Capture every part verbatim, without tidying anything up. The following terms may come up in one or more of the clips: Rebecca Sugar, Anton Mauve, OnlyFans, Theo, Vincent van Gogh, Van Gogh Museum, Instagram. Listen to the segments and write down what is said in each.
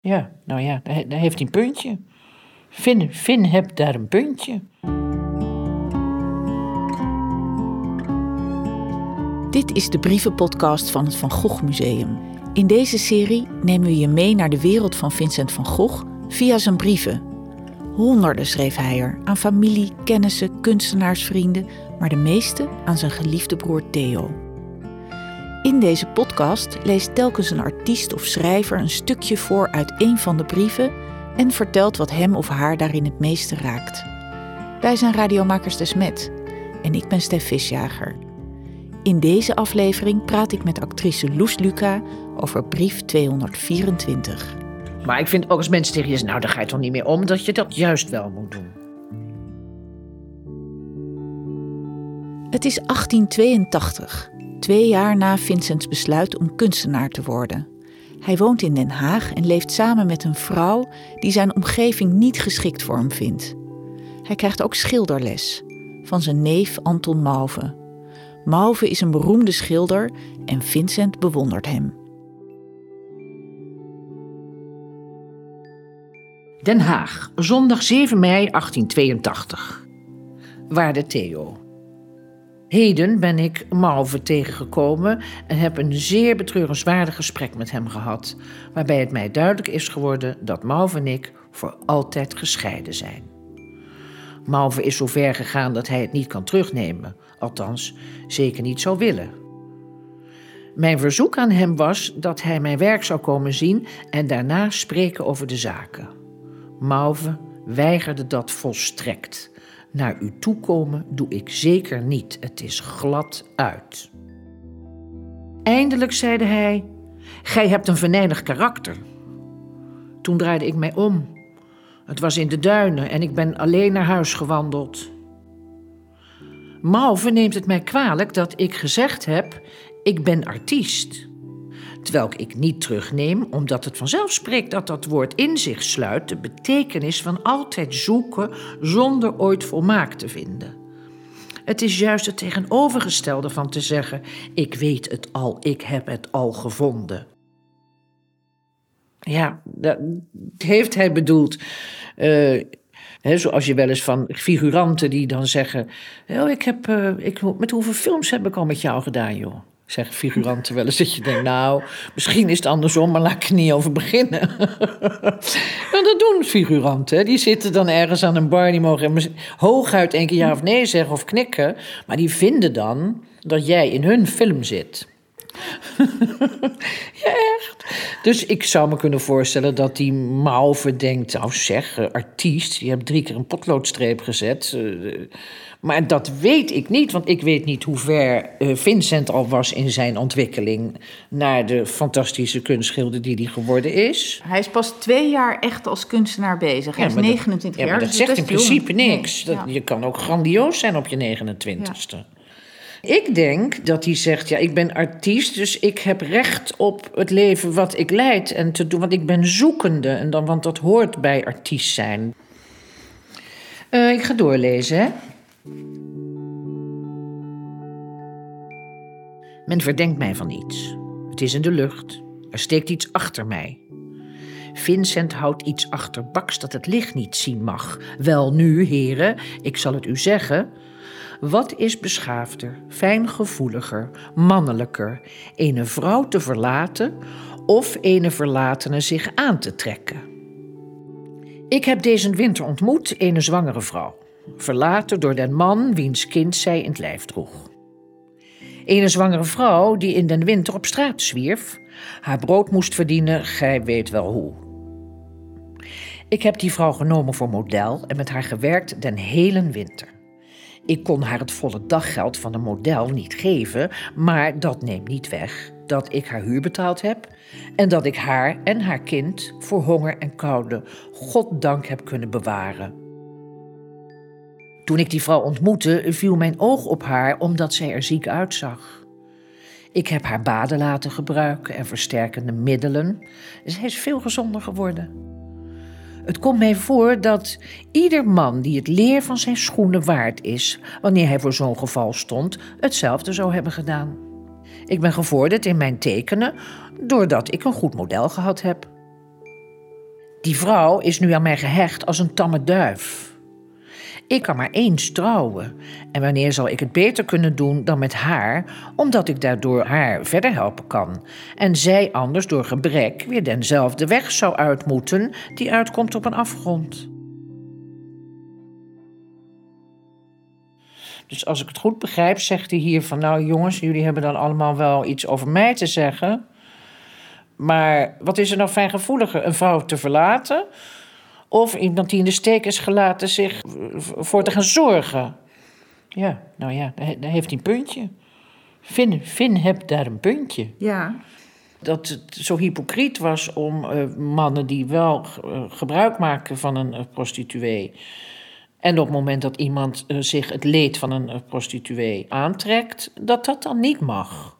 Ja, nou ja, daar heeft hij een puntje. Vin, Vin hebt daar een puntje. Dit is de brievenpodcast van het Van Gogh Museum. In deze serie nemen we je mee naar de wereld van Vincent van Gogh via zijn brieven. Honderden schreef hij er aan familie, kennissen, kunstenaarsvrienden, maar de meeste aan zijn geliefde broer Theo. In deze podcast leest telkens een artiest of schrijver een stukje voor uit een van de brieven en vertelt wat hem of haar daarin het meeste raakt. Wij zijn radiomakers Desmet en ik ben Stef Visjager. In deze aflevering praat ik met actrice Loes Luca over brief tweehonderdvierentwintig. Maar ik vind ook als mensen tegen je zeggen, nou daar ga je toch niet meer om, dat je dat juist wel moet doen. Het is achttien tweeëntachtig, twee jaar na Vincents besluit om kunstenaar te worden. Hij woont in Den Haag en leeft samen met een vrouw die zijn omgeving niet geschikt voor hem vindt. Hij krijgt ook schilderles van zijn neef Anton Mauve. Mauve is een beroemde schilder en Vincent bewondert hem. Den Haag, zondag zeven mei achttien tweeëntachtig. Waarde Theo. Heden ben ik Mauve tegengekomen en heb een zeer betreurenswaardig gesprek met hem gehad, waarbij het mij duidelijk is geworden dat Mauve en ik voor altijd gescheiden zijn. Mauve is zo ver gegaan dat hij het niet kan terugnemen, althans zeker niet zou willen. Mijn verzoek aan hem was dat hij mijn werk zou komen zien en daarna spreken over de zaken. Mauve weigerde dat volstrekt. Naar u toekomen doe ik zeker niet. Het is glad uit. Eindelijk zeide hij, gij hebt een venijnig karakter. Toen draaide ik mij om. Het was in de duinen en ik ben alleen naar huis gewandeld. Mauve neemt het mij kwalijk dat ik gezegd heb, ik ben artiest. Terwijl ik niet terugneem, omdat het vanzelf spreekt dat dat woord in zich sluit de betekenis van altijd zoeken zonder ooit volmaakt te vinden. Het is juist het tegenovergestelde van te zeggen, ik weet het al, ik heb het al gevonden. Ja, dat heeft hij bedoeld. Uh, hè, zoals je wel eens van figuranten die dan zeggen, oh, ik heb, uh, ik, met hoeveel films heb ik al met jou gedaan, joh? Zeggen figuranten wel eens dat je denkt, nou, misschien is het andersom, maar laat ik er niet over beginnen. Nou, dat doen figuranten. Die zitten dan ergens aan een bar, die mogen hooguit één keer ja of nee zeggen of knikken. Maar die vinden dan dat jij in hun film zit. Ja, echt. Dus ik zou me kunnen voorstellen dat die Mauve denkt, nou zeg, artiest, je hebt drie keer een potloodstreep gezet. Uh, maar dat weet ik niet, want ik weet niet hoe ver uh, Vincent al was in zijn ontwikkeling naar de fantastische kunstschilder die hij geworden is. Hij is pas twee jaar echt als kunstenaar bezig. Hij ja, is negenentwintig jaar. Ja, maar dat dus zegt in principe jong. niks. Nee, dat, ja. Je kan ook grandioos zijn op je negenentwintigste. Ja. Ik denk dat hij zegt, ja, ik ben artiest, dus ik heb recht op het leven wat ik leid en te doen, want ik ben zoekende, en dan, want dat hoort bij artiest zijn. Uh, ik ga doorlezen, hè. Men verdenkt mij van iets. Het is in de lucht. Er steekt iets achter mij. Vincent houdt iets achterbaks dat het licht niet zien mag. Wel nu, heren, ik zal het u zeggen. Wat is beschaafder, fijngevoeliger, mannelijker, een vrouw te verlaten of een verlatene zich aan te trekken? Ik heb deze winter ontmoet een zwangere vrouw, verlaten door den man wiens kind zij in het lijf droeg. Een zwangere vrouw die in den winter op straat zwierf, haar brood moest verdienen, gij weet wel hoe. Ik heb die vrouw genomen voor model en met haar gewerkt den hele winter. Ik kon haar het volle daggeld van de model niet geven, maar dat neemt niet weg dat ik haar huur betaald heb en dat ik haar en haar kind voor honger en koude goddank heb kunnen bewaren. Toen ik die vrouw ontmoette, viel mijn oog op haar omdat zij er ziek uitzag. Ik heb haar baden laten gebruiken en versterkende middelen. Zij is veel gezonder geworden. Het komt mij voor dat ieder man die het leer van zijn schoenen waard is, wanneer hij voor zo'n geval stond, hetzelfde zou hebben gedaan. Ik ben gevorderd in mijn tekenen doordat ik een goed model gehad heb. Die vrouw is nu aan mij gehecht als een tamme duif. Ik kan maar eens trouwen. En wanneer zal ik het beter kunnen doen dan met haar, omdat ik daardoor haar verder helpen kan. En zij anders door gebrek weer denzelfde weg zou uitmoeten die uitkomt op een afgrond. Dus als ik het goed begrijp, zegt hij hier van... nou jongens, jullie hebben dan allemaal wel iets over mij te zeggen. Maar wat is er nou fijngevoeliger? Een vrouw te verlaten? Of iemand die in de steek is gelaten zich voor te gaan zorgen? Ja, nou ja, daar heeft hij een puntje. Vin, Vin hebt daar een puntje. Ja. Dat het zo hypocriet was om uh, mannen die wel uh, gebruik maken van een uh, prostituee... en op het moment dat iemand uh, zich het leed van een uh, prostituee aantrekt... dat dat dan niet mag.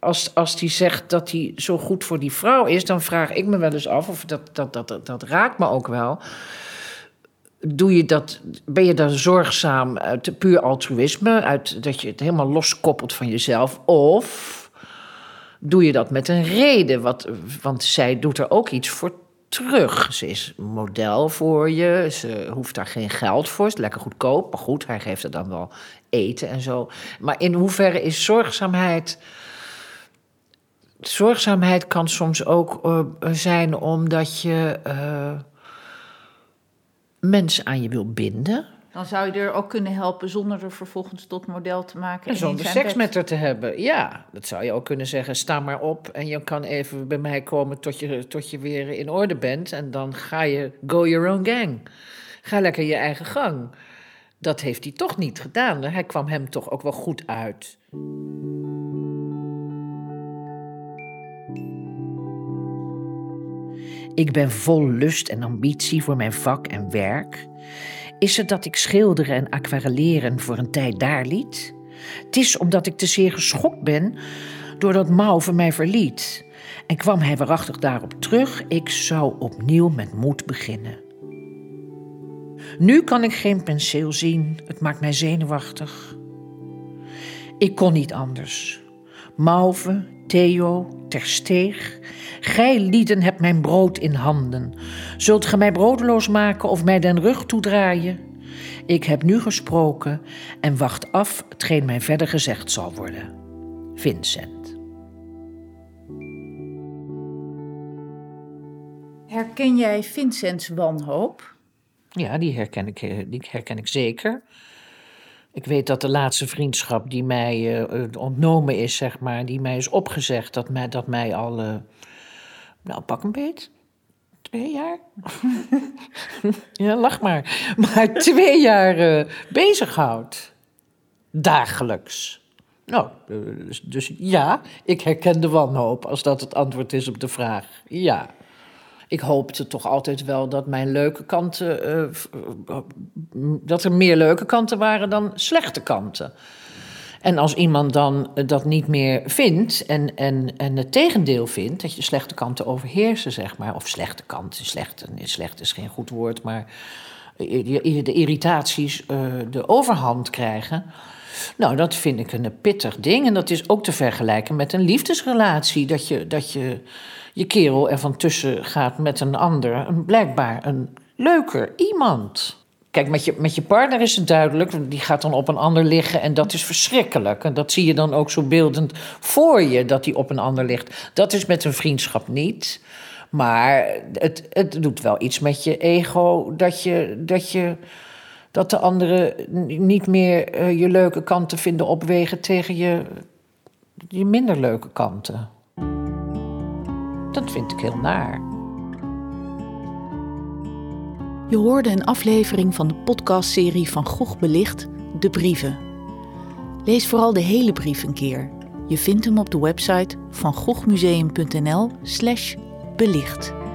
Als, als die zegt dat hij zo goed voor die vrouw is... dan vraag ik me wel eens af, of dat, dat, dat, dat, dat raakt me ook wel... Doe je dat, ben je dan zorgzaam uit puur altruïsme... uit dat je het helemaal loskoppelt van jezelf... of doe je dat met een reden? Wat, want zij doet er ook iets voor terug. Ze is model voor je, ze hoeft daar geen geld voor, het is lekker goedkoop. Maar goed, hij geeft er dan wel eten en zo. Maar in hoeverre is zorgzaamheid... Zorgzaamheid kan soms ook uh, zijn omdat je uh, mensen aan je wil binden. Dan zou je er ook kunnen helpen zonder er vervolgens tot model te maken. En zonder seks met haar te hebben, ja. Dat zou je ook kunnen zeggen, sta maar op en je kan even bij mij komen tot je, tot je weer in orde bent. En dan ga je go your own gang. Ga lekker je eigen gang. Dat heeft hij toch niet gedaan. Hij kwam hem toch ook wel goed uit. Ik ben vol lust en ambitie voor mijn vak en werk. Is het dat ik schilderen en aquarelleren voor een tijd daar liet? Het is omdat ik te zeer geschokt ben doordat Mauve mij verliet. En kwam hij waarachtig daarop terug, ik zou opnieuw met moed beginnen. Nu kan ik geen penseel zien, het maakt mij zenuwachtig. Ik kon niet anders. Mauve, Theo, Tersteeg, gij lieden hebt mijn brood in handen. Zult ge mij broodeloos maken of mij den rug toedraaien? Ik heb nu gesproken en wacht af hetgeen mij verder gezegd zal worden. Vincent. Herken jij Vincents wanhoop? Ja, die herken ik, die herken ik zeker. Ik weet dat de laatste vriendschap die mij uh, ontnomen is, zeg maar, die mij is opgezegd, dat mij, dat mij al, uh, nou pak een beet, twee jaar, ja lach maar, maar twee jaar uh, bezighoudt, dagelijks. Nou, dus, dus ja, ik herken de wanhoop als dat het antwoord is op de vraag, ja. Ik hoopte toch altijd wel dat mijn leuke kanten. Uh, dat er meer leuke kanten waren dan slechte kanten. En als iemand dan dat niet meer vindt. en, en, en het tegendeel vindt. Dat je slechte kanten overheersen, zeg maar. Of slechte kanten. Slecht, slecht is geen goed woord. Maar de irritaties uh, de overhand krijgen. Nou, dat vind ik een pittig ding. En dat is ook te vergelijken met een liefdesrelatie. Dat je. Dat je Je kerel er van tussen gaat met een ander, een, blijkbaar een leuker iemand. Kijk, met je, met je partner is het duidelijk, die gaat dan op een ander liggen en dat is verschrikkelijk. En dat zie je dan ook zo beeldend voor je, dat die op een ander ligt. Dat is met een vriendschap niet, maar het, het doet wel iets met je ego dat je... Dat je dat de anderen niet meer uh, je leuke kanten vinden opwegen tegen je, je minder leuke kanten. Dat vind ik heel naar. Je hoorde een aflevering van de podcastserie Van Gogh Belicht, De Brieven. Lees vooral de hele brief een keer. Je vindt hem op de website van goghmuseum punt n l slash belicht.